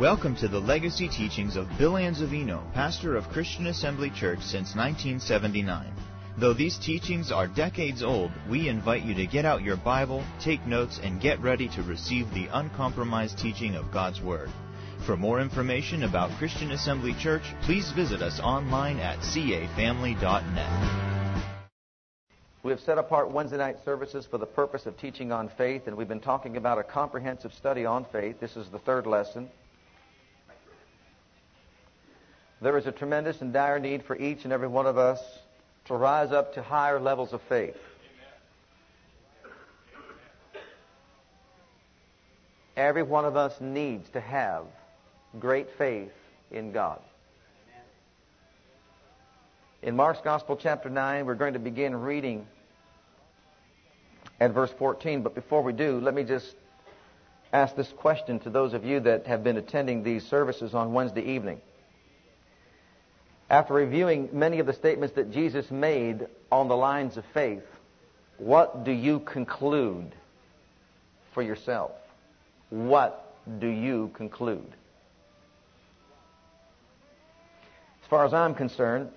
Welcome to the legacy teachings of Bill Anzovino, pastor of Christian Assembly Church since 1979. Though these teachings are decades old, we invite you to get out your Bible, take notes, and get ready to receive the uncompromised teaching of God's Word. For more information about Christian Assembly Church, please visit us online at cafamily.net. We have set apart Wednesday night services for the purpose of teaching on faith, and we've been talking about a comprehensive study on faith. This is the third lesson. There is a tremendous and dire need for each and every one of us to rise up to higher levels of faith. Every one of us needs to have great faith in God. In Mark's Gospel, chapter 9, we're going to begin reading at verse 14. But before we do, let me just ask this question to those of you that have been attending these services on Wednesday evening. After reviewing many of the statements that Jesus made on the lines of faith, what do you conclude for yourself? What do you conclude? As far as I'm concerned,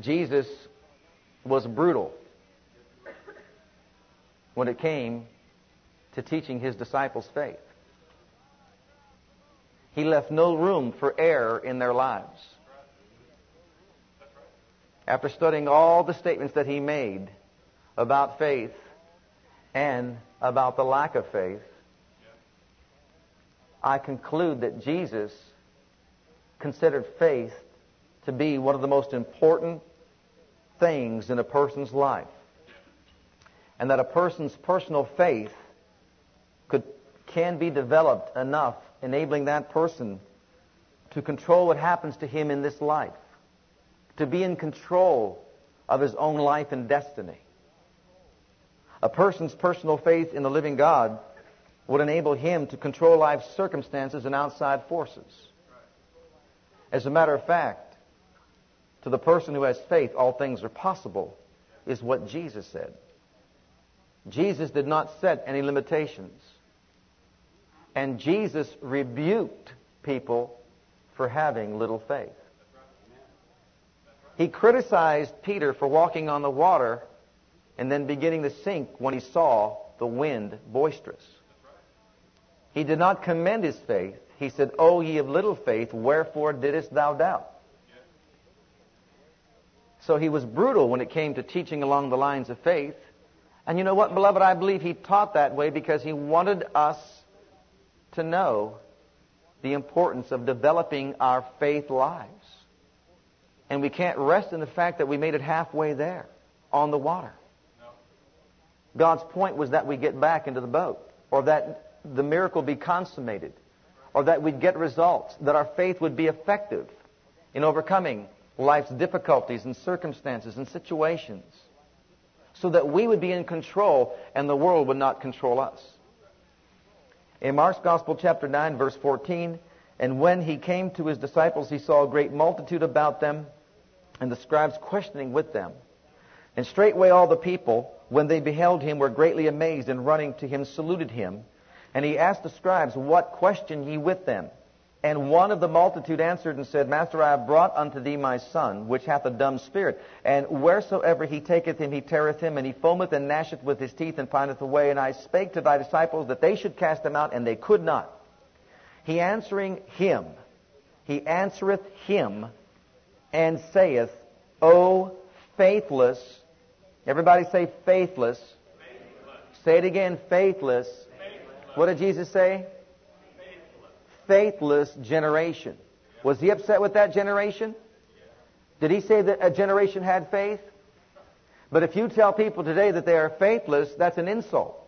Jesus was brutal when it came to teaching his disciples faith. He left no room for error in their lives. After studying all the statements that he made about faith and about the lack of faith, I conclude that Jesus considered faith to be one of the most important things in a person's life, and that a person's personal faith can be developed enough, enabling that person to control what happens to him in this life, to be in control of his own life and destiny. A person's personal faith in the living God would enable him to control life's circumstances and outside forces. As a matter of fact, to the person who has faith, all things are possible, is what Jesus said. Jesus did not set any limitations. And Jesus rebuked people for having little faith. He criticized Peter for walking on the water and then beginning to sink when he saw the wind boisterous. He did not commend his faith. He said, "O ye of little faith, wherefore didst thou doubt?" So he was brutal when it came to teaching along the lines of faith. And you know what, beloved? I believe he taught that way because he wanted us to know the importance of developing our faith lives. And we can't rest in the fact that we made it halfway there on the water. No. God's point was that we get back into the boat, or that the miracle be consummated, or that we'd get results, that our faith would be effective in overcoming life's difficulties and circumstances and situations, so that we would be in control and the world would not control us. In Mark's Gospel, chapter 9, verse 14, "And when he came to his disciples, he saw a great multitude about them, and the scribes questioning with them. And straightway all the people, when they beheld him, were greatly amazed, and running to him saluted him. And he asked the scribes, What question ye with them? And one of the multitude answered and said, Master, I have brought unto thee my son, which hath a dumb spirit. And wheresoever he taketh him, he teareth him, and he foameth and gnasheth with his teeth, and pineth away. And I spake to thy disciples that they should cast him out, and they could not. He answereth him, and saith, O faithless," everybody say faithless. Faithless. Say it again, faithless. Faithless. What did Jesus say? Faithless, faithless generation. Yeah. Was he upset with that generation? Yeah. Did he say that a generation had faith? But if you tell people today that they are faithless, that's an insult.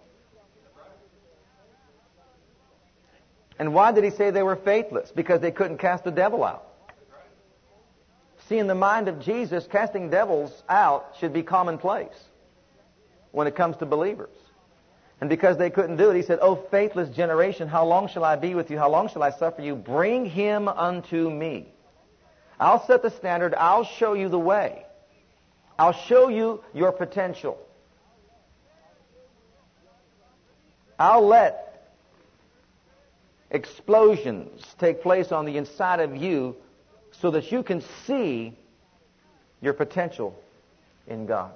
And why did he say they were faithless? Because they couldn't cast the devil out. See, in the mind of Jesus, casting devils out should be commonplace when it comes to believers. And because they couldn't do it, he said, "O faithless generation, how long shall I be with you? How long shall I suffer you? Bring him unto me. I'll set the standard. I'll show you the way. I'll show you your potential. I'll let Explosions take place on the inside of you so that you can see your potential in God.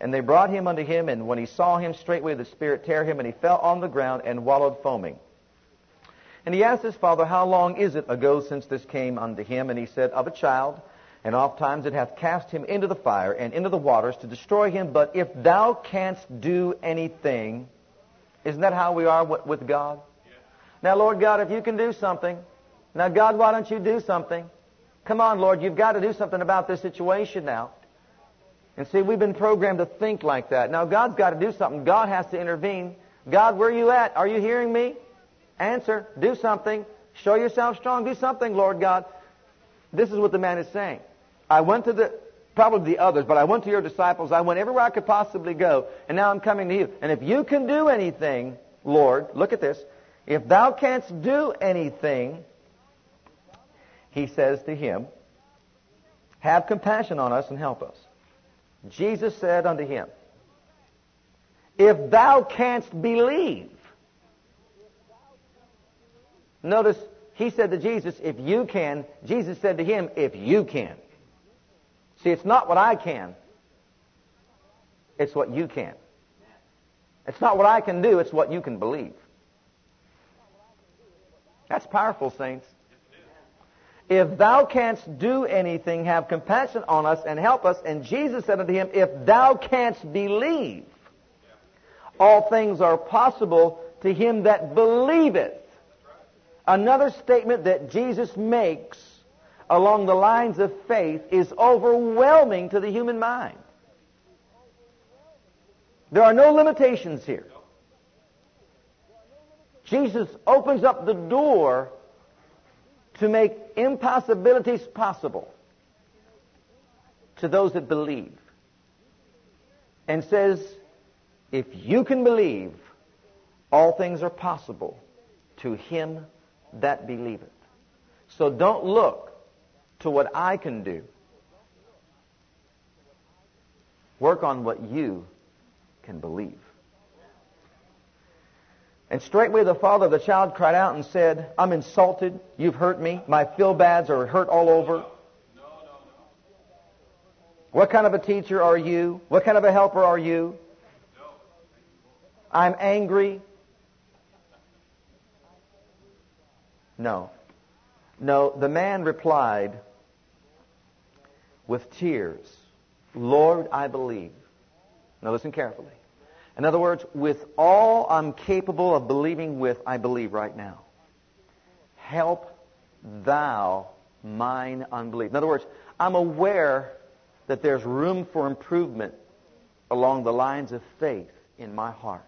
And they brought him unto him, and when he saw him, straightway the Spirit tare him, and he fell on the ground and wallowed foaming. And he asked his father, How long is it ago since this came unto him? And he said, Of a child, and oft times it hath cast him into the fire and into the waters to destroy him. But if thou canst do anything... Isn't that how we are with God? Yeah. Now, Lord God, if you can do something. Now, God, why don't you do something? Come on, Lord, you've got to do something about this situation now. And see, we've been programmed to think like that. Now, God's got to do something. God has to intervene. God, where are you at? Are you hearing me? Answer. Do something. Show yourself strong. Do something, Lord God. This is what the man is saying. I went to probably the others, but I went to your disciples. I went everywhere I could possibly go, and now I'm coming to you. And if you can do anything, Lord, look at this. If thou canst do anything, he says to him, Have compassion on us and help us. Jesus said unto him, If thou canst believe. Notice, he said to Jesus, If you can. Jesus said to him, If you can. See, it's not what I can. It's what you can. It's not what I can do. It's what you can believe. That's powerful, saints. If thou canst do anything, have compassion on us and help us. And Jesus said unto him, If thou canst believe, all things are possible to him that believeth. Another statement that Jesus makes along the lines of faith is overwhelming to the human mind. There are no limitations here. Jesus opens up the door to make impossibilities possible to those that believe, and says, if you can believe, all things are possible to him that believeth. So don't look to what I can do. Work on what you can believe. And straightway the father of the child cried out and said, I'm insulted. You've hurt me. My feel bads are hurt all over. No. What kind of a teacher are you? What kind of a helper are you? No. I'm angry. No, the man replied, with tears, Lord, I believe. Now listen carefully. In other words, with all I'm capable of believing with, I believe right now. Help thou mine unbelief. In other words, I'm aware that there's room for improvement along the lines of faith in my heart.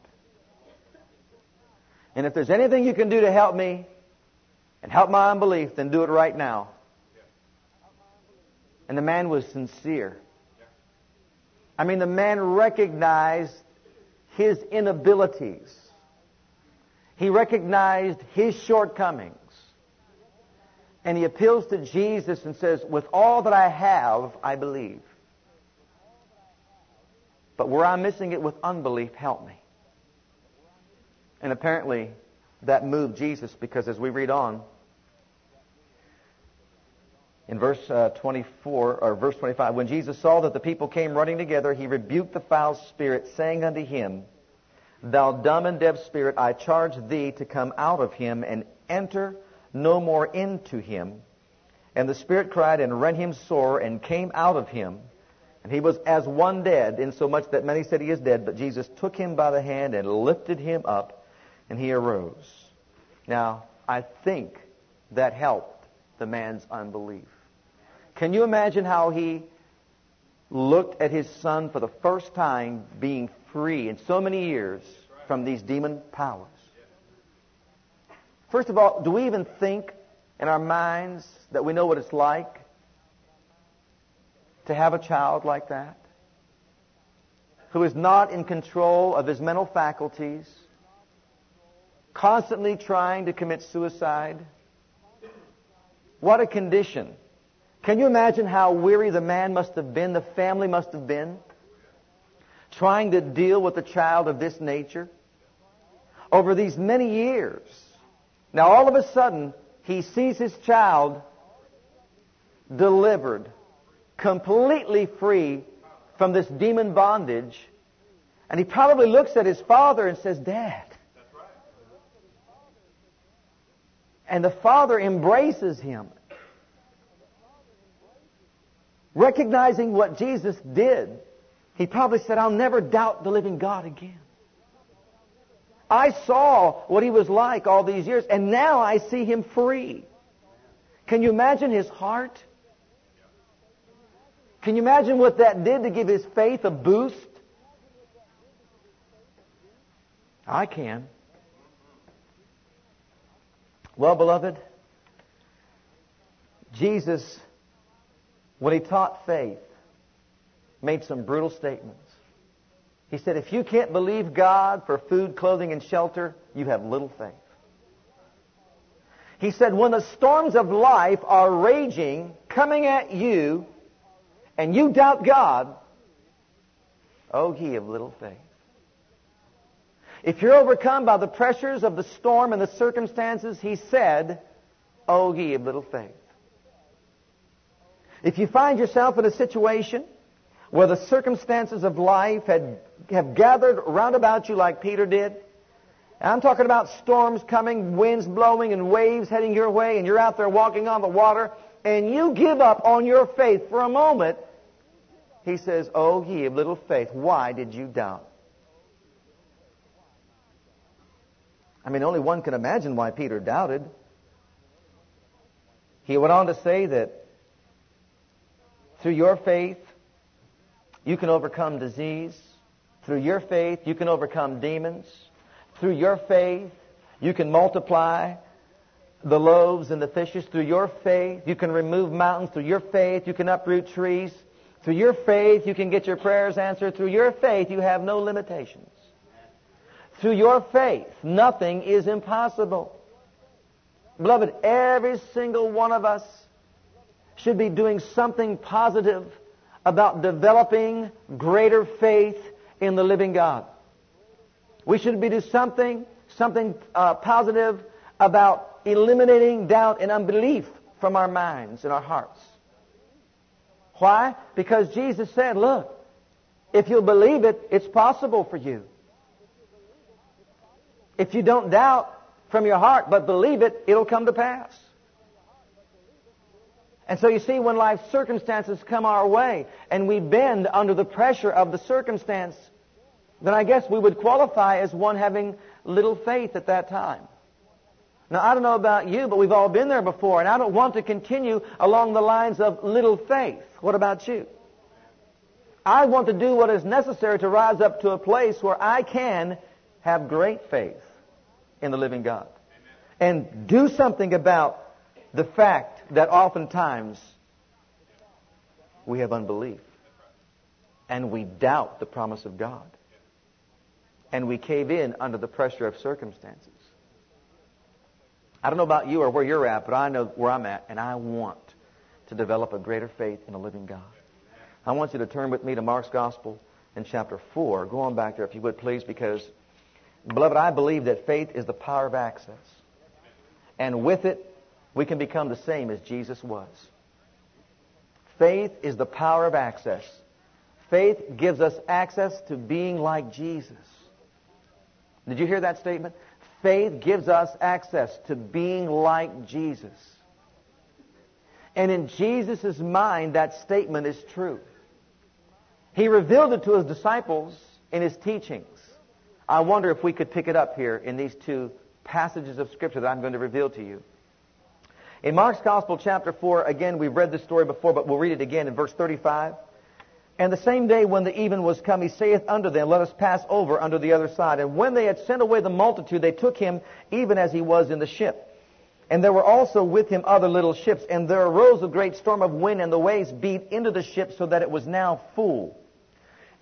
And if there's anything you can do to help me and help my unbelief, then do it right now. And the man was sincere. I mean, the man recognized his inabilities. He recognized his shortcomings. And he appeals to Jesus and says, with all that I have, I believe. But where I'm missing it with unbelief, help me. And apparently, that moved Jesus, because as we read on, in verse 24 or verse 25, when Jesus saw that the people came running together, he rebuked the foul spirit, saying unto him, Thou dumb and deaf spirit, I charge thee to come out of him and enter no more into him. And the spirit cried and rent him sore and came out of him. And he was as one dead, insomuch that many said he is dead. But Jesus took him by the hand and lifted him up, and he arose. Now, I think that helped the man's unbelief. Can you imagine how he looked at his son for the first time being free in so many years from these demon powers? First of all, do we even think in our minds that we know what it's like to have a child like that, who is not in control of his mental faculties, constantly trying to commit suicide? What a condition. Can you imagine how weary the man must have been, the family must have been, trying to deal with a child of this nature? over these many years. Now all of a sudden, he sees his child delivered, completely free from this demon bondage. And he probably looks at his father and says, Dad. And the father embraces him, recognizing what Jesus did. He probably said, I'll never doubt the living God again. I saw what he was like all these years, and now I see him free. Can you imagine his heart? Can you imagine what that did to give his faith a boost? I can. Well, beloved, Jesus, when he taught faith, made some brutal statements. He said, if you can't believe God for food, clothing, and shelter, you have little faith. He said, when the storms of life are raging, coming at you, and you doubt God, oh, ye of little faith. If you're overcome by the pressures of the storm and the circumstances, he said, O ye of little faith. If you find yourself in a situation where the circumstances of life have gathered round about you like Peter did, and I'm talking about storms coming, winds blowing, and waves heading your way, and you're out there walking on the water, and you give up on your faith for a moment, he says, O ye of little faith, why did you doubt? I mean, only one can imagine why Peter doubted. He went on to say that through your faith, you can overcome disease. Through your faith, you can overcome demons. Through your faith, you can multiply the loaves and the fishes. Through your faith, you can remove mountains. Through your faith, you can uproot trees. Through your faith, you can get your prayers answered. Through your faith, you have no limitations. Through your faith, nothing is impossible. Beloved, every single one of us should be doing something positive about developing greater faith in the living God. We should be doing something positive about eliminating doubt and unbelief from our minds and our hearts. Why? Because Jesus said, look, if you'll believe it, it's possible for you. If you don't doubt from your heart, but believe it, it'll come to pass. And so you see, when life circumstances come our way and we bend under the pressure of the circumstance, then I guess we would qualify as one having little faith at that time. Now, I don't know about you, but we've all been there before, and I don't want to continue along the lines of little faith. What about you? I want to do what is necessary to rise up to a place where I can have great faith in the living God. Amen. And do something about the fact that oftentimes we have unbelief and we doubt the promise of God and we cave in under the pressure of circumstances. I don't know about you or where you're at, but I know where I'm at, and I want to develop a greater faith in the living God. I want you to turn with me to Mark's Gospel in chapter 4. Go on back there if you would, please, because beloved, I believe that faith is the power of access. And with it, we can become the same as Jesus was. Faith is the power of access. Faith gives us access to being like Jesus. Did you hear that statement? Faith gives us access to being like Jesus. And in Jesus' mind, that statement is true. He revealed it to his disciples in his teachings. I wonder if we could pick it up here in these two passages of Scripture that I'm going to reveal to you. In Mark's Gospel, chapter 4, again, we've read this story before, but we'll read it again in verse 35. And the same day when the even was come, he saith unto them, Let us pass over unto the other side. And when they had sent away the multitude, they took him even as he was in the ship. And there were also with him other little ships. And there arose a great storm of wind, and the waves beat into the ship, so that it was now full.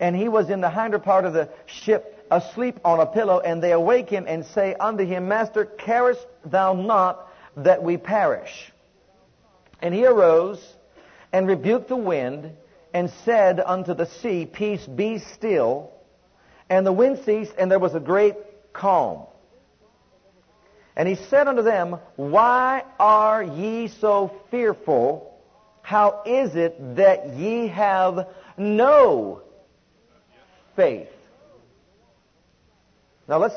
And he was in the hinder part of the ship, asleep on a pillow, and they awake him and say unto him, Master, carest thou not that we perish? And he arose and rebuked the wind and said unto the sea, Peace, be still. And the wind ceased, and there was a great calm. And he said unto them, Why are ye so fearful? How is it that ye have no faith? Now let's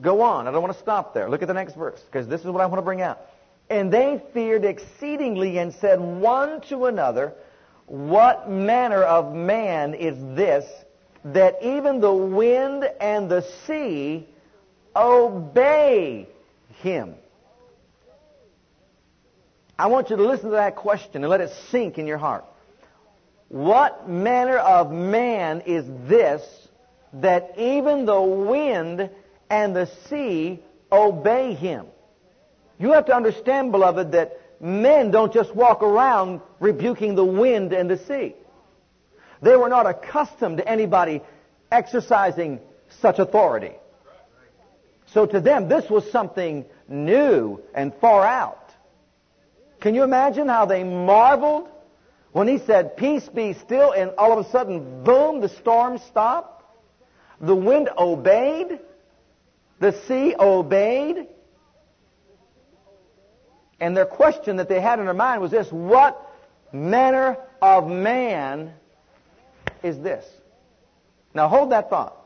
go on. I don't want to stop there. Look at the next verse, because this is what I want to bring out. And they feared exceedingly and said one to another, What manner of man is this, that even the wind and the sea obey him? I want you to listen to that question and let it sink in your heart. What manner of man is this, that even the wind and the sea obey him? You have to understand, beloved, that men don't just walk around rebuking the wind and the sea. They were not accustomed to anybody exercising such authority. So to them, this was something new and far out. Can you imagine how they marveled when he said, Peace be still, and all of a sudden, boom, the storm stopped. The wind obeyed. The sea obeyed. And their question that they had in their mind was this: What manner of man is this? Now hold that thought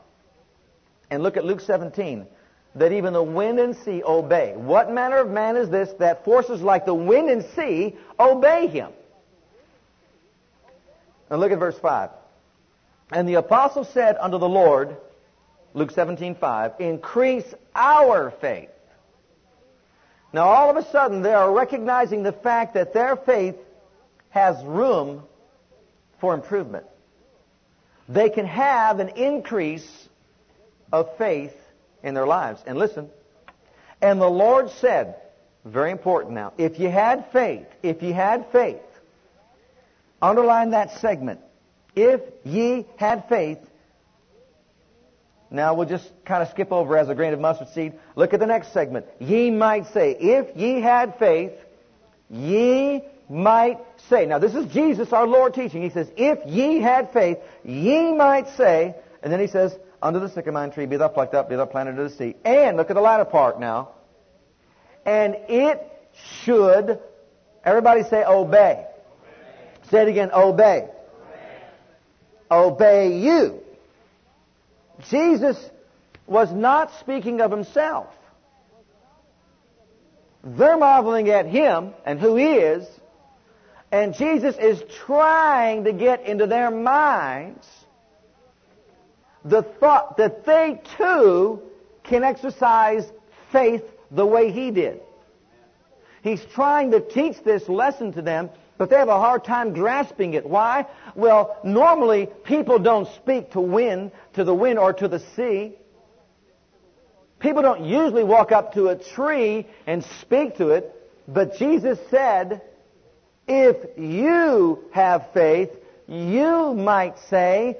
and look at Luke 17, that even the wind and sea obey. What manner of man is this, that forces like the wind and sea obey him? And look at verse 5. And the apostle said unto the Lord, Luke 17:5, Increase our faith. Now all of a sudden they are recognizing the fact that their faith has room for improvement. They can have an increase of faith in their lives. And listen, and the Lord said, very important now, if ye had faith, underline that segment, if ye had faith. Now we'll just kind of skip over as a grain of mustard seed. Look at the next segment. Ye might say, if ye had faith, ye might say. Now this is Jesus, our Lord, teaching. He says, if ye had faith, ye might say. And then he says, Under the sycamore tree, be thou plucked up, be thou planted into the sea. And look at the latter part now. And it should, everybody say obey. Say it again, obey. Obey you. Jesus was not speaking of himself. They're marveling at him and who he is, and Jesus is trying to get into their minds the thought that they too can exercise faith the way he did. He's trying to teach this lesson to them, but they have a hard time grasping it. Why? Well, normally people don't speak to the wind or to the sea. People don't usually walk up to a tree and speak to it. But Jesus said, if you have faith, you might say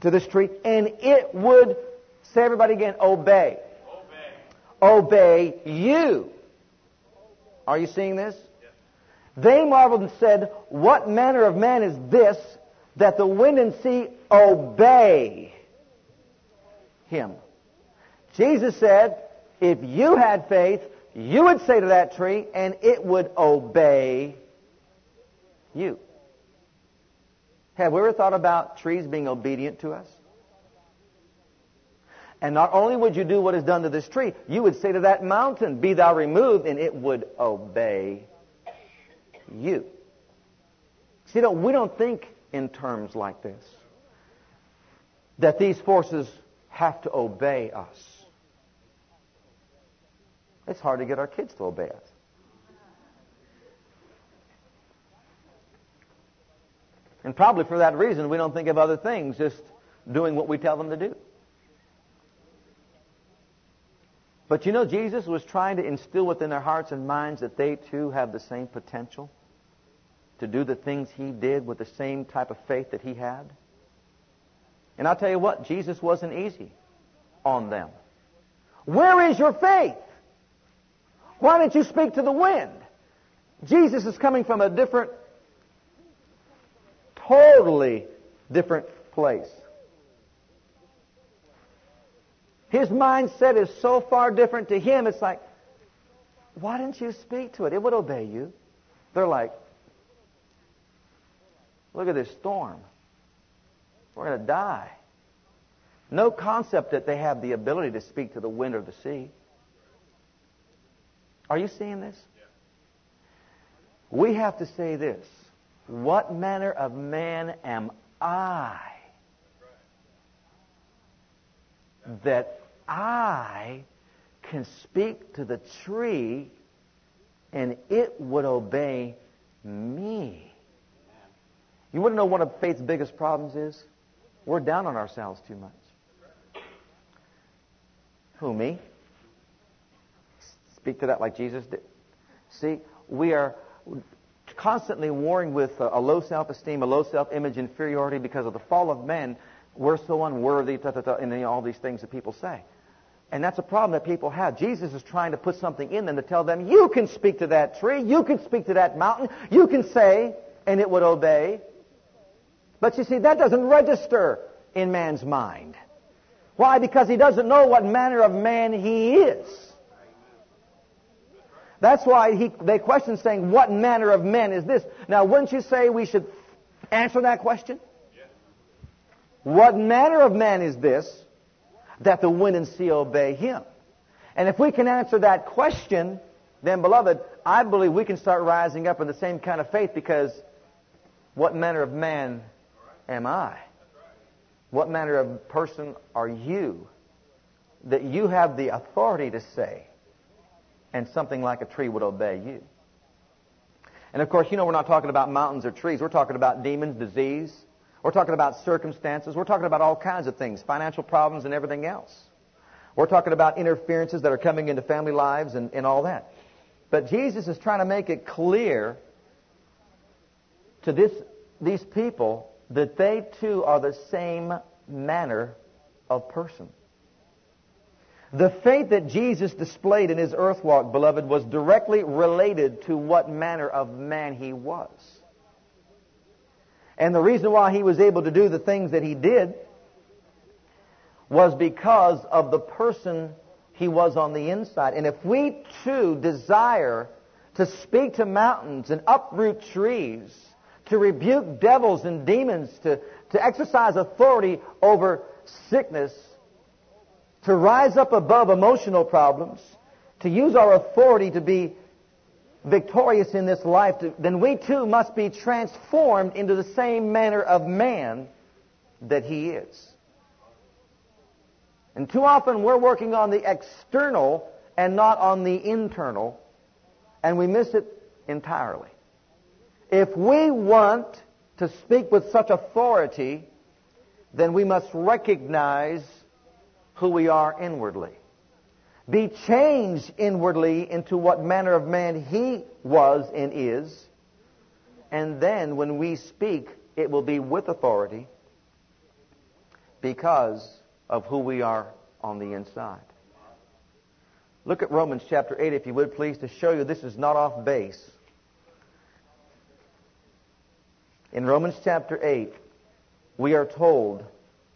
to this tree, and it would, say everybody again, obey. Obey you. Are you seeing this? They marveled and said, What manner of man is this, that the wind and sea obey him? Jesus said, If you had faith, you would say to that tree, and it would obey you. Have we ever thought about trees being obedient to us? And not only would you do what is done to this tree, you would say to that mountain, Be thou removed, and it would obey you. See, we don't think in terms like this, that these forces have to obey us. It's hard to get our kids to obey us. And probably for that reason, we don't think of other things, just doing what we tell them to do. But you know, Jesus was trying to instill within their hearts and minds that they too have the same potential to do the things he did with the same type of faith that he had. And I'll tell you what, Jesus wasn't easy on them. Where is your faith? Why didn't you speak to the wind? Jesus is coming from a different, totally different place. His mindset is so far different to him, it's like, Why didn't you speak to it? It would obey you. They're like, look at this storm. We're going to die. No concept that they have the ability to speak to the wind or the sea. Are you seeing this? We have to say this. What manner of man am I that I can speak to the tree and it would obey me? You want to know one of faith's biggest problems is? We're down on ourselves too much. Who, me? Speak to that like Jesus did. See, we are constantly warring with a low self-esteem, a low self-image, inferiority because of the fall of man. We're so unworthy, and all these things that people say. And that's a problem that people have. Jesus is trying to put something in them to tell them, you can speak to that tree, you can speak to that mountain, you can say, and it would obey. But you see, that doesn't register in man's mind. Why? Because he doesn't know what manner of man he is. That's why they question saying, what manner of man is this? Now, wouldn't you say we should answer that question? Yeah. What manner of man is this that the wind and sea obey him? And if we can answer that question, then, beloved, I believe we can start rising up in the same kind of faith because what manner of man am I? What manner of person are you that you have the authority to say? And something like a tree would obey you. And of course, you know, we're not talking about mountains or trees. We're talking about demons, disease. We're talking about circumstances. We're talking about all kinds of things, financial problems and everything else. We're talking about interferences that are coming into family lives and all that. But Jesus is trying to make it clear to these people that they too are the same manner of person. The faith that Jesus displayed in his earth walk, beloved, was directly related to what manner of man he was. And the reason why he was able to do the things that he did was because of the person he was on the inside. And if we too desire to speak to mountains and uproot trees, to rebuke devils and demons, to exercise authority over sickness, to rise up above emotional problems, to use our authority to be victorious in this life, then we too must be transformed into the same manner of man that he is. And too often we're working on the external and not on the internal, and we miss it entirely. If we want to speak with such authority, then we must recognize who we are inwardly. Be changed inwardly into what manner of man he was and is. And then when we speak, it will be with authority because of who we are on the inside. Look at Romans chapter 8, if you would please, to show you this is not off base. In Romans chapter 8, we are told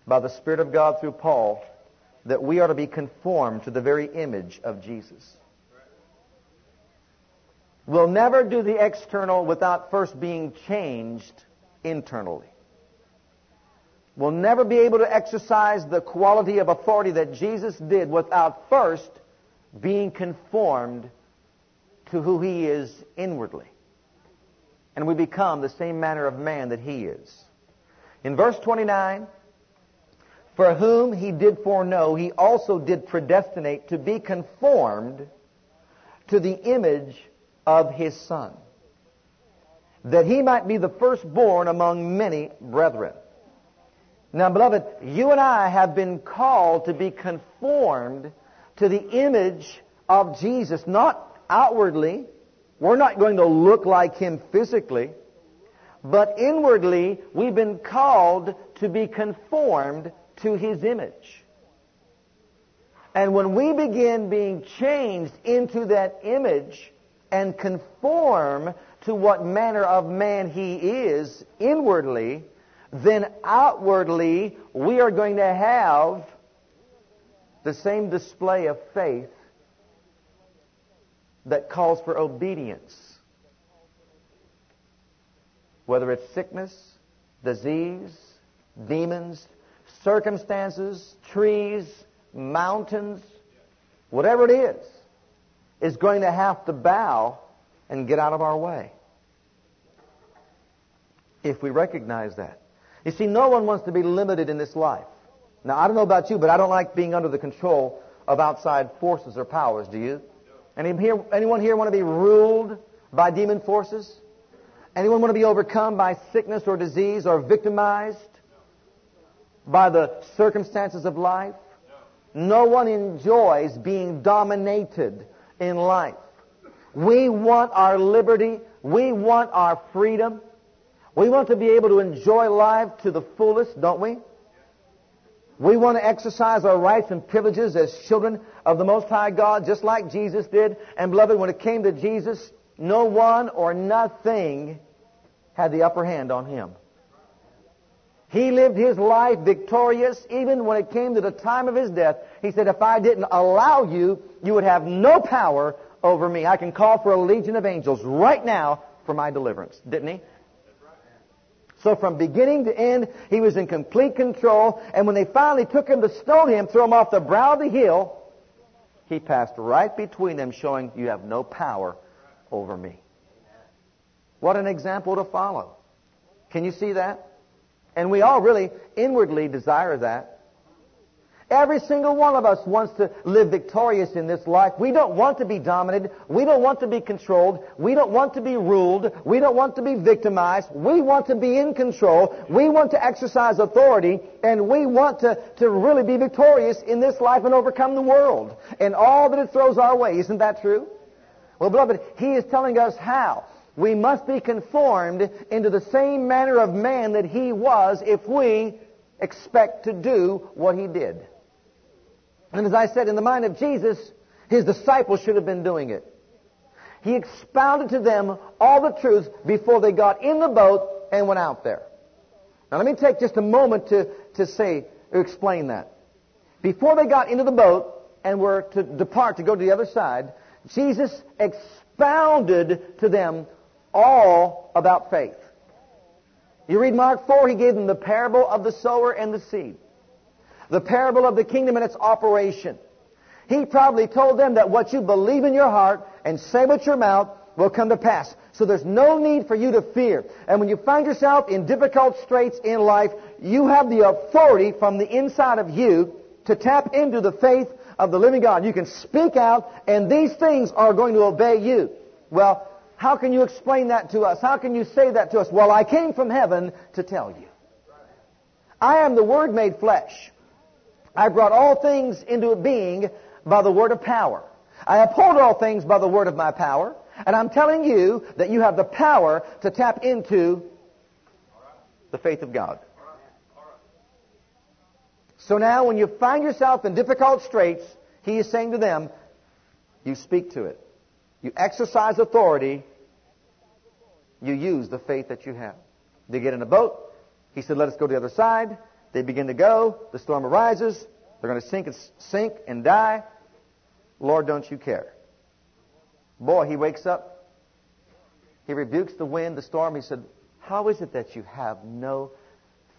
by the Spirit of God through Paul that we are to be conformed to the very image of Jesus. We'll never do the external without first being changed internally. We'll never be able to exercise the quality of authority that Jesus did without first being conformed to who he is inwardly. And we become the same manner of man that he is. In verse 29... For whom he did foreknow, he also did predestinate to be conformed to the image of his Son, that he might be the firstborn among many brethren. Now, beloved, you and I have been called to be conformed to the image of Jesus, not outwardly. We're not going to look like him physically, but inwardly we've been called to be conformed to his image. And when we begin being changed into that image and conform to what manner of man he is inwardly, then outwardly we are going to have the same display of faith that calls for obedience. Whether it's sickness, disease, demons, circumstances, trees, mountains, whatever it is going to have to bow and get out of our way. If we recognize that. You see, no one wants to be limited in this life. Now, I don't know about you, but I don't like being under the control of outside forces or powers, do you? Anyone here want to be ruled by demon forces? Anyone want to be overcome by sickness or disease or victimized by the circumstances of life? No one enjoys being dominated in life. We want our liberty. We want our freedom. We want to be able to enjoy life to the fullest, don't we? We want to exercise our rights and privileges as children of the Most High God, just like Jesus did. And beloved, when it came to Jesus, no one or nothing had the upper hand on Him. He lived His life victorious. Even when it came to the time of His death, He said, if I didn't allow you, you would have no power over me. I can call for a legion of angels right now for my deliverance. Didn't He? So from beginning to end, He was in complete control. And when they finally took Him to stone Him, throw Him off the brow of the hill, He passed right between them, showing you have no power over me. What an example to follow. Can you see that? And we all really inwardly desire that. Every single one of us wants to live victorious in this life. We don't want to be dominated. We don't want to be controlled. We don't want to be ruled. We don't want to be victimized. We want to be in control. We want to exercise authority. And we want to really be victorious in this life and overcome the world and all that it throws our way. Isn't that true? Well, beloved, He is telling us how. We must be conformed into the same manner of man that He was if we expect to do what He did. And as I said, in the mind of Jesus, His disciples should have been doing it. He expounded to them all the truth before they got in the boat and went out there. Now let me take just a moment to explain that. Before they got into the boat and were to depart to go to the other side, Jesus expounded to them all about faith. You read Mark 4, He gave them the parable of the sower and the seed. The parable of the kingdom and its operation. He probably told them that what you believe in your heart and say with your mouth will come to pass. So there's no need for you to fear. And when you find yourself in difficult straits in life, you have the authority from the inside of you to tap into the faith of the living God. You can speak out, and these things are going to obey you. Well, how can you explain that to us? How can you say that to us? Well, I came from heaven to tell you. I am the Word made flesh. I brought all things into being by the word of power. I uphold all things by the word of my power. And I'm telling you that you have the power to tap into the faith of God. So now when you find yourself in difficult straits, He is saying to them, you speak to it. You exercise authority. You use the faith that you have. They get in a boat. He said, let us go to the other side. They begin to go. The storm arises. They're going to sink and die. Lord, don't you care? Boy, he wakes up. He rebukes the wind, the storm. He said, how is it that you have no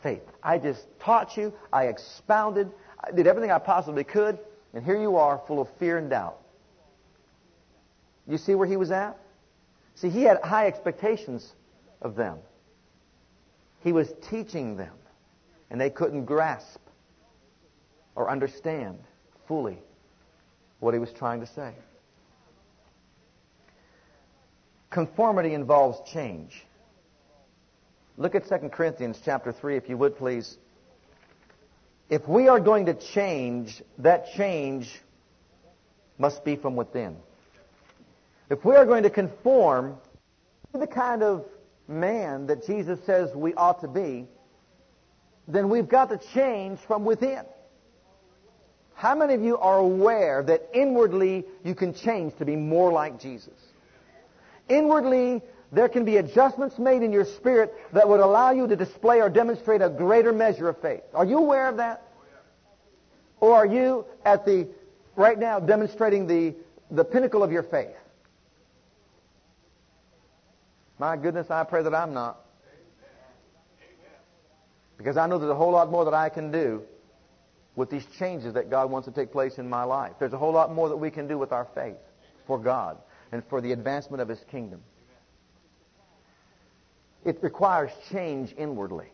faith? I just taught you. I expounded. I did everything I possibly could. And here you are full of fear and doubt. You see where he was at? See, he had high expectations of them. He was teaching them, and they couldn't grasp or understand fully what he was trying to say. Conformity involves change. Look at 2 Corinthians chapter 3, if you would, please. If we are going to change, that change must be from within. If we are going to conform to the kind of man that Jesus says we ought to be, then we've got to change from within. How many of you are aware that inwardly you can change to be more like Jesus? Inwardly, there can be adjustments made in your spirit that would allow you to display or demonstrate a greater measure of faith. Are you aware of that? Or are you right now demonstrating the pinnacle of your faith? My goodness, I pray that I'm not. Because I know there's a whole lot more that I can do with these changes that God wants to take place in my life. There's a whole lot more that we can do with our faith for God and for the advancement of His kingdom. It requires change inwardly.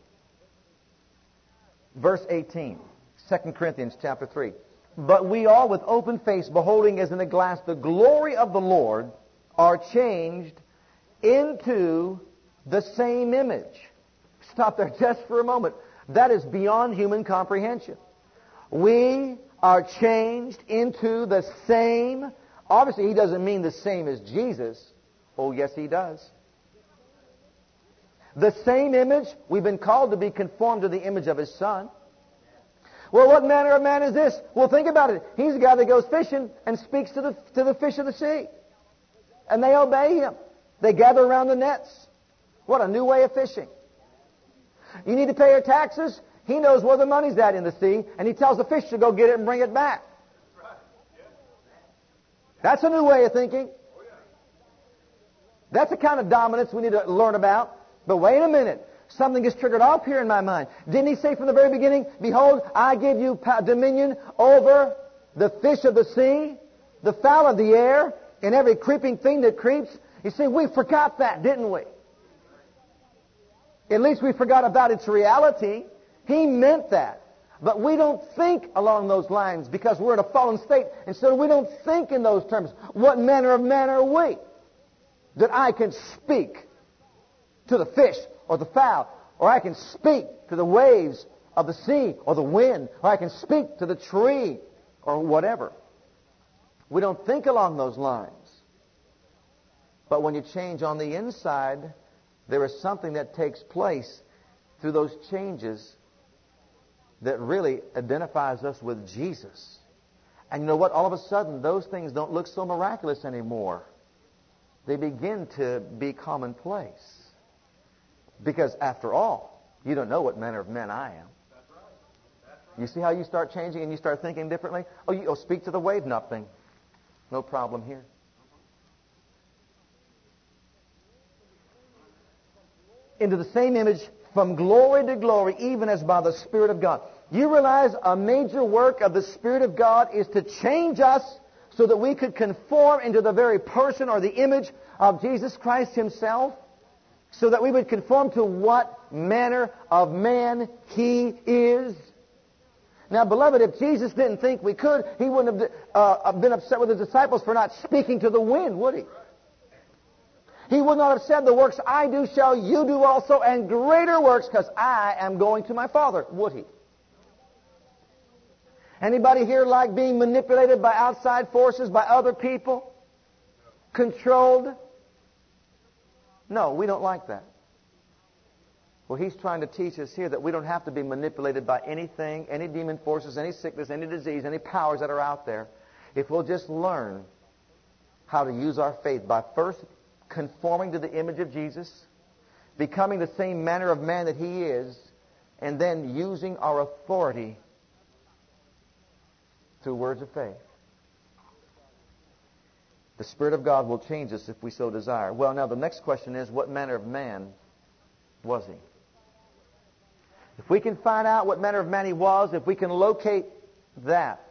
Verse 18, 2 Corinthians chapter 3. But we all with open face, beholding as in a glass the glory of the Lord, are changed into the same image. Stop there just for a moment. That is beyond human comprehension. We are changed into the same. Obviously, he doesn't mean the same as Jesus. Oh, yes, he does. The same image. We've been called to be conformed to the image of His Son. Well, what manner of man is this? Well, think about it. He's the guy that goes fishing and speaks to the fish of the sea. And they obey Him. They gather around the nets. What a new way of fishing. You need to pay your taxes. He knows where the money's at in the sea, and He tells the fish to go get it and bring it back. That's a new way of thinking. That's the kind of dominance we need to learn about. But wait a minute. Something gets triggered off here in my mind. Didn't He say from the very beginning, behold, I give you dominion over the fish of the sea, the fowl of the air, and every creeping thing that creeps? You see, we forgot that, didn't we? At least we forgot about its reality. He meant that. But we don't think along those lines because we're in a fallen state. And so we don't think in those terms. What manner of man are we that I can speak to the fish or the fowl, or I can speak to the waves of the sea or the wind, or I can speak to the tree or whatever? We don't think along those lines. But when you change on the inside, there is something that takes place through those changes that really identifies us with Jesus. And you know what? All of a sudden, those things don't look so miraculous anymore. They begin to be commonplace. Because after all, you don't know what manner of man I am. That's right. That's right. You see how you start changing and you start thinking differently? Oh, you'll speak to the wave, nothing. No problem here. Into the same image from glory to glory, even as by the Spirit of God. You realize a major work of the Spirit of God is to change us so that we could conform into the very person or the image of Jesus Christ Himself, so that we would conform to what manner of man He is. Now, beloved, if Jesus didn't think we could, He wouldn't have been upset with His disciples for not speaking to the wind, would He? He would not have said, the works I do shall you do also, and greater works, because I am going to my Father, would He? Anybody here like being manipulated by outside forces, by other people? Controlled? No, we don't like that. Well, He's trying to teach us here that we don't have to be manipulated by anything, any demon forces, any sickness, any disease, any powers that are out there, if we'll just learn how to use our faith by first conforming to the image of Jesus, becoming the same manner of man that He is, and then using our authority through words of faith. The Spirit of God will change us if we so desire. Well, now the next question is, what manner of man was He? If we can find out what manner of man He was, if we can locate that,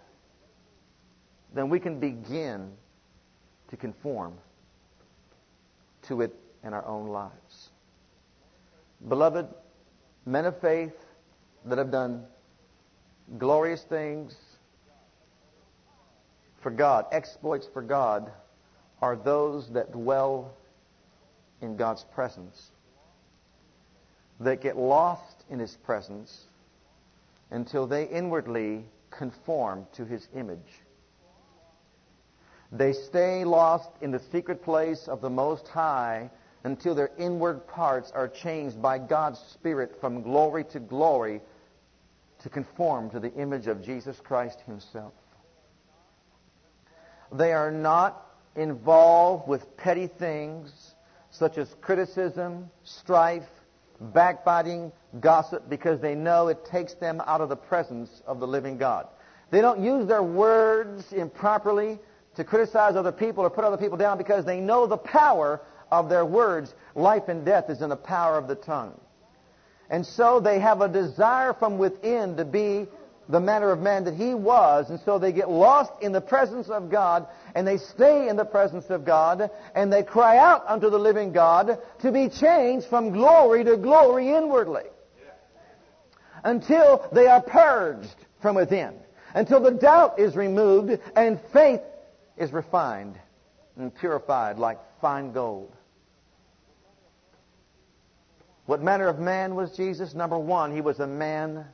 then we can begin to conform to it in our own lives. Beloved, men of faith that have done glorious things for God, exploits for God, are those that dwell in God's presence, that get lost in His presence until they inwardly conform to His image. They stay lost in the secret place of the Most High until their inward parts are changed by God's Spirit from glory to glory to conform to the image of Jesus Christ Himself. They are not involved with petty things such as criticism, strife, backbiting, gossip, because they know it takes them out of the presence of the living God. They don't use their words improperly to criticize other people or put other people down, because they know the power of their words. Life and death is in the power of the tongue. And so they have a desire from within to be the manner of man that he was, and so they get lost in the presence of God, and they stay in the presence of God, and they cry out unto the living God to be changed from glory to glory inwardly, until they are purged from within, until the doubt is removed and faith is refined and purified like fine gold. What manner of man was Jesus? Number one, he was a man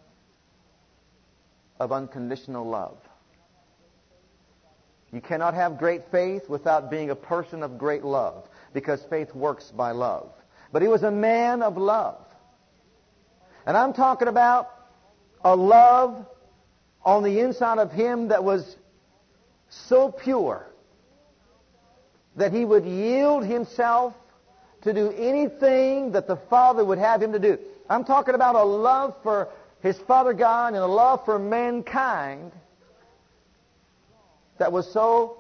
of unconditional love. You cannot have great faith without being a person of great love, because faith works by love. But he was a man of love. And I'm talking about a love on the inside of him that was so pure that he would yield himself to do anything that the Father would have him to do. I'm talking about a love for his Father God and a love for mankind that was so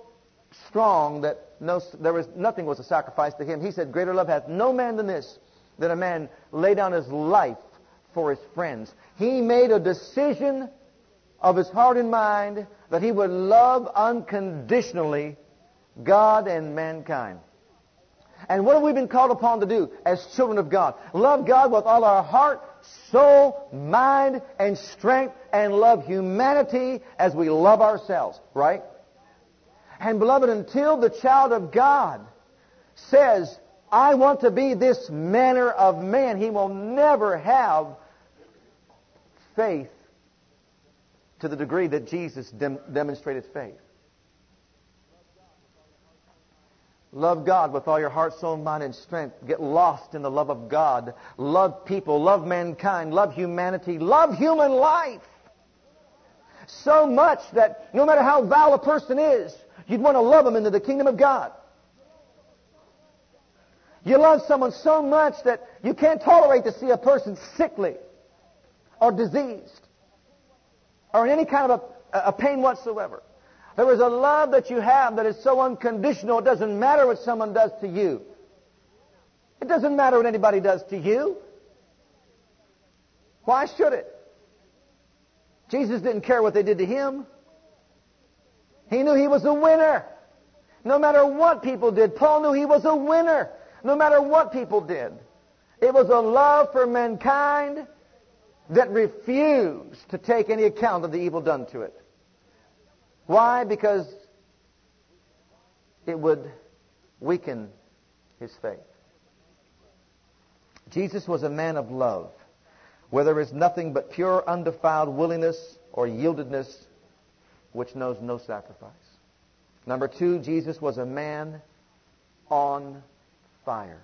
strong that nothing was a sacrifice to him. He said, "Greater love hath no man than this, that a man lay down his life for his friends." He made a decision of his heart and mind that he would love unconditionally God and mankind. And what have we been called upon to do as children of God? Love God with all our heart, soul, mind, and strength, and love humanity as we love ourselves, right? And beloved, until the child of God says, "I want to be this manner of man," he will never have faith to the degree that Jesus demonstrated faith. Love God with all your heart, soul, mind, and strength. Get lost in the love of God. Love people. Love mankind. Love humanity. Love human life. So much that no matter how vile a person is, you'd want to love them into the kingdom of God. You love someone so much that you can't tolerate to see a person sickly or diseased or in any kind of a pain whatsoever. There is a love that you have that is so unconditional, it doesn't matter what someone does to you. It doesn't matter what anybody does to you. Why should it? Jesus didn't care what they did to him. He knew he was a winner. No matter what people did, Paul knew he was a winner. No matter what people did. It was a love for mankind that refused to take any account of the evil done to it. Why? Because it would weaken his faith. Jesus was a man of love, where there is nothing but pure, undefiled willingness or yieldedness, which knows no sacrifice. Number two, Jesus was a man on fire.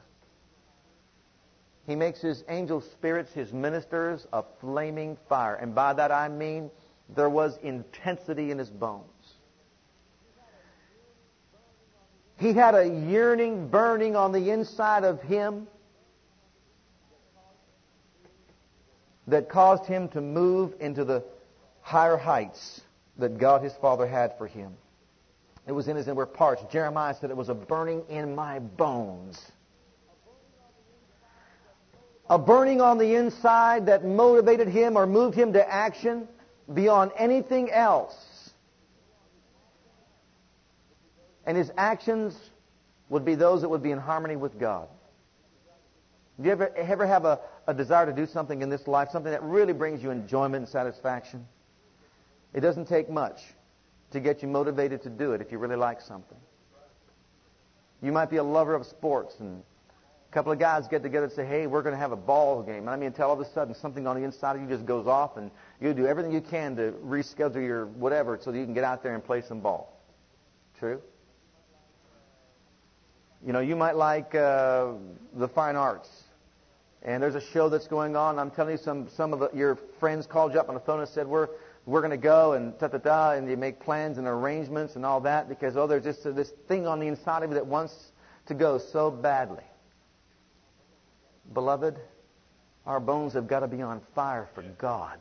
He makes his angel spirits, his ministers, a flaming fire. And by that I mean there was intensity in his bones. He had a yearning, burning on the inside of him that caused him to move into the higher heights that God his Father had for him. It was in his inward parts. Jeremiah said, "It was a burning in my bones." A burning on the inside that motivated him or moved him to action beyond anything else. And his actions would be those that would be in harmony with God. Do you ever have a desire to do something in this life, something that really brings you enjoyment and satisfaction? It doesn't take much to get you motivated to do it if you really like something. You might be a lover of sports, and a couple of guys get together and say, "Hey, we're going to have a ball game." And I mean, until all of a sudden something on the inside of you just goes off, and you do everything you can to reschedule your whatever so that you can get out there and play some ball. True? You know, you might like the fine arts. And there's a show that's going on. I'm telling you, your friends called you up on the phone and said, We're going to go and da-da-da, and you make plans and arrangements and all that because, there's just this thing on the inside of you that wants to go so badly. Beloved, our bones have got to be on fire for God.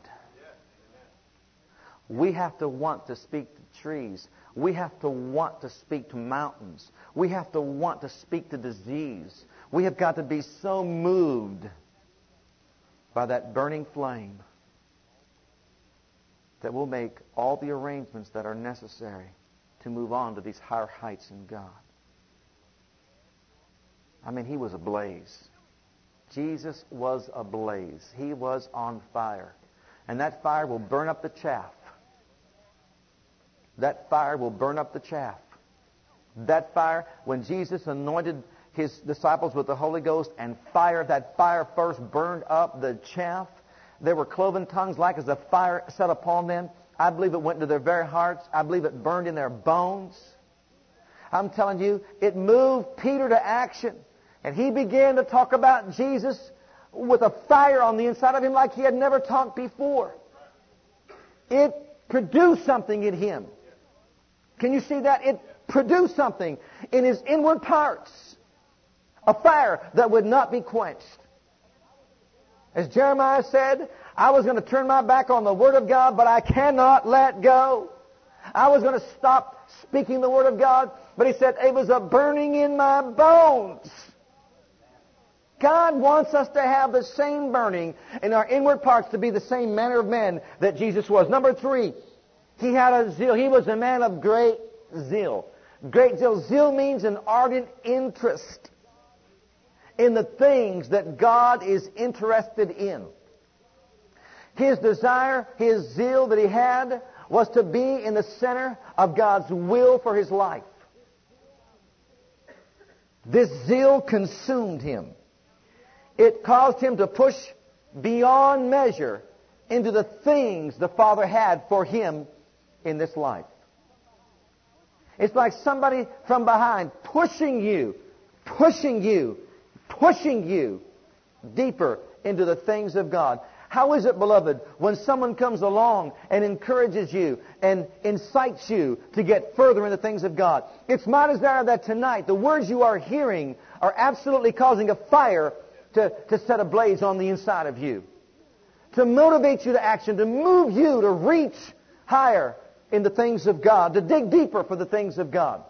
We have to want to speak to trees. We have to want to speak to mountains. We have to want to speak to disease. We have got to be so moved by that burning flame that we'll make all the arrangements that are necessary to move on to these higher heights in God. I mean, he was ablaze. Jesus was ablaze. He was on fire. And that fire will burn up the chaff. That fire will burn up the chaff. That fire, when Jesus anointed his disciples with the Holy Ghost and fire, that fire first burned up the chaff. There were cloven tongues like as the fire set upon them. I believe it went to their very hearts. I believe it burned in their bones. I'm telling you, it moved Peter to action. And he began to talk about Jesus with a fire on the inside of him like he had never talked before. It produced something in him. Can you see that? It produced something in his inward parts. A fire that would not be quenched. As Jeremiah said, I was going to turn my back on the Word of God, but I cannot let go. I was going to stop speaking the Word of God, but he said, it was a burning in my bones. God wants us to have the same burning in our inward parts to be the same manner of man that Jesus was. Number three, he had a zeal. He was a man of great zeal. Great zeal. Zeal means an ardent interest in the things that God is interested in. His desire, his zeal that he had was to be in the center of God's will for his life. This zeal consumed him. It caused him to push beyond measure into the things the Father had for him in this life. It's like somebody from behind pushing you deeper into the things of God. How is it, beloved, when someone comes along and encourages you and incites you to get further in the things of God? It's my desire that tonight the words you are hearing are absolutely causing a fire to set ablaze on the inside of you, to motivate you to action, to move you to reach higher in the things of God, to dig deeper for the things of God.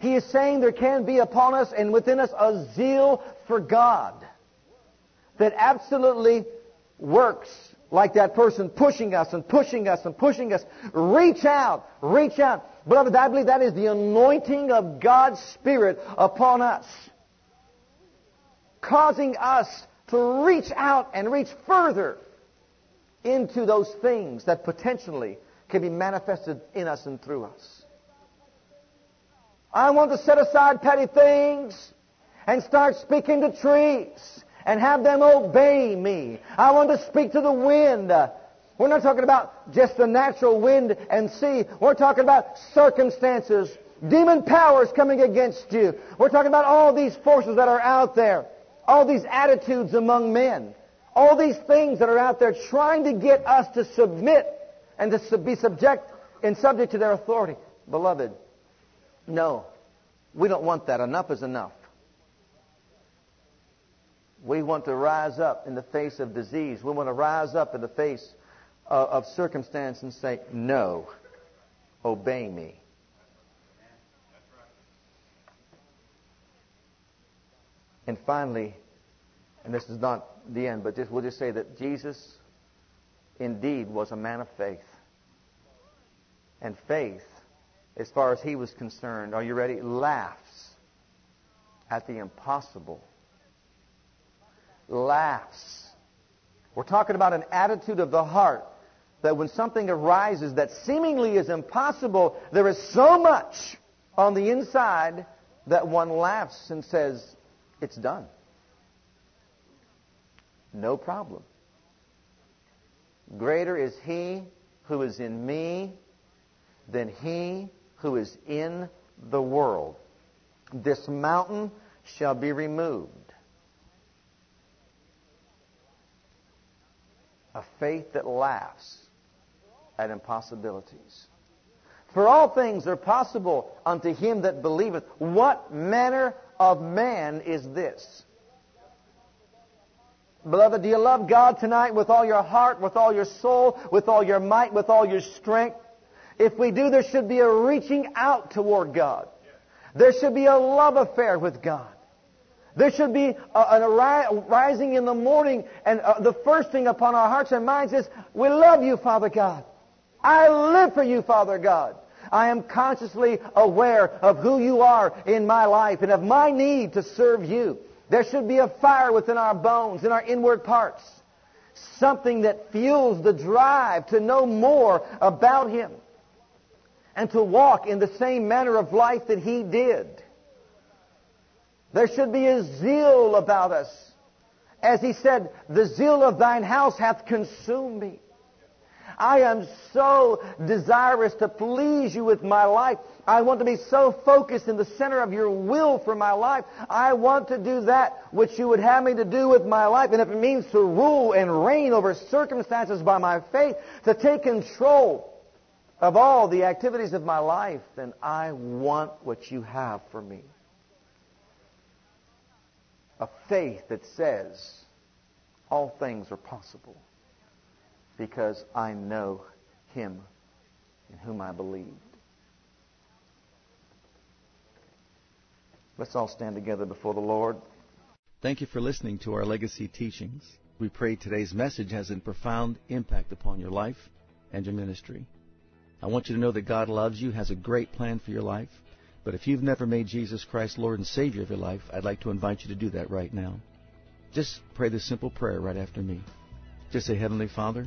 He is saying there can be upon us and within us a zeal for God that absolutely works like that person pushing us. Reach out. Beloved, I believe that is the anointing of God's Spirit upon us, causing us to reach out and reach further into those things that potentially can be manifested in us and through us. I want to set aside petty things and start speaking to trees and have them obey me. I want to speak to the wind. We're not talking about just the natural wind and sea. We're talking about circumstances, demon powers coming against you. We're talking about all these forces that are out there, all these attitudes among men, all these things that are out there trying to get us to submit and to be subject to their authority. Beloved, no, we don't want that. Enough is enough. We want to rise up in the face of disease. We want to rise up in the face of circumstance and say, no, obey me. And finally, and this is not the end, but we'll just say that Jesus indeed was a man of faith. And faith, as far as he was concerned, are you ready? Laughs at the impossible. Laughs. We're talking about an attitude of the heart that when something arises that seemingly is impossible, there is so much on the inside that one laughs and says, it's done. No problem. Greater is he who is in me than he who is in the world. This mountain shall be removed. A faith that laughs at impossibilities. For all things are possible unto him that believeth. What manner of man is this? Beloved, do you love God tonight with all your heart, with all your soul, with all your might, with all your strength? If we do, there should be a reaching out toward God. There should be a love affair with God. There should be a rising in the morning, and the first thing upon our hearts and minds is, we love you, Father God. I live for you, Father God. I am consciously aware of who you are in my life and of my need to serve you. There should be a fire within our bones, in our inward parts. Something that fuels the drive to know more about Him and to walk in the same manner of life that He did. There should be a zeal about us. As He said, the zeal of thine house hath consumed me. I am so desirous to please you with my life. I want to be so focused in the center of your will for my life. I want to do that which you would have me to do with my life. And if it means to rule and reign over circumstances by my faith, to take control of all the activities of my life, then I want what you have for me. A faith that says all things are possible, because I know Him in whom I believed. Let's all stand together before the Lord. Thank you for listening to our Legacy Teachings. We pray today's message has a profound impact upon your life and your ministry. I want you to know that God loves you, has a great plan for your life. But if you've never made Jesus Christ Lord and Savior of your life, I'd like to invite you to do that right now. Just pray this simple prayer right after me. Just say, Heavenly Father,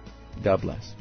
God bless.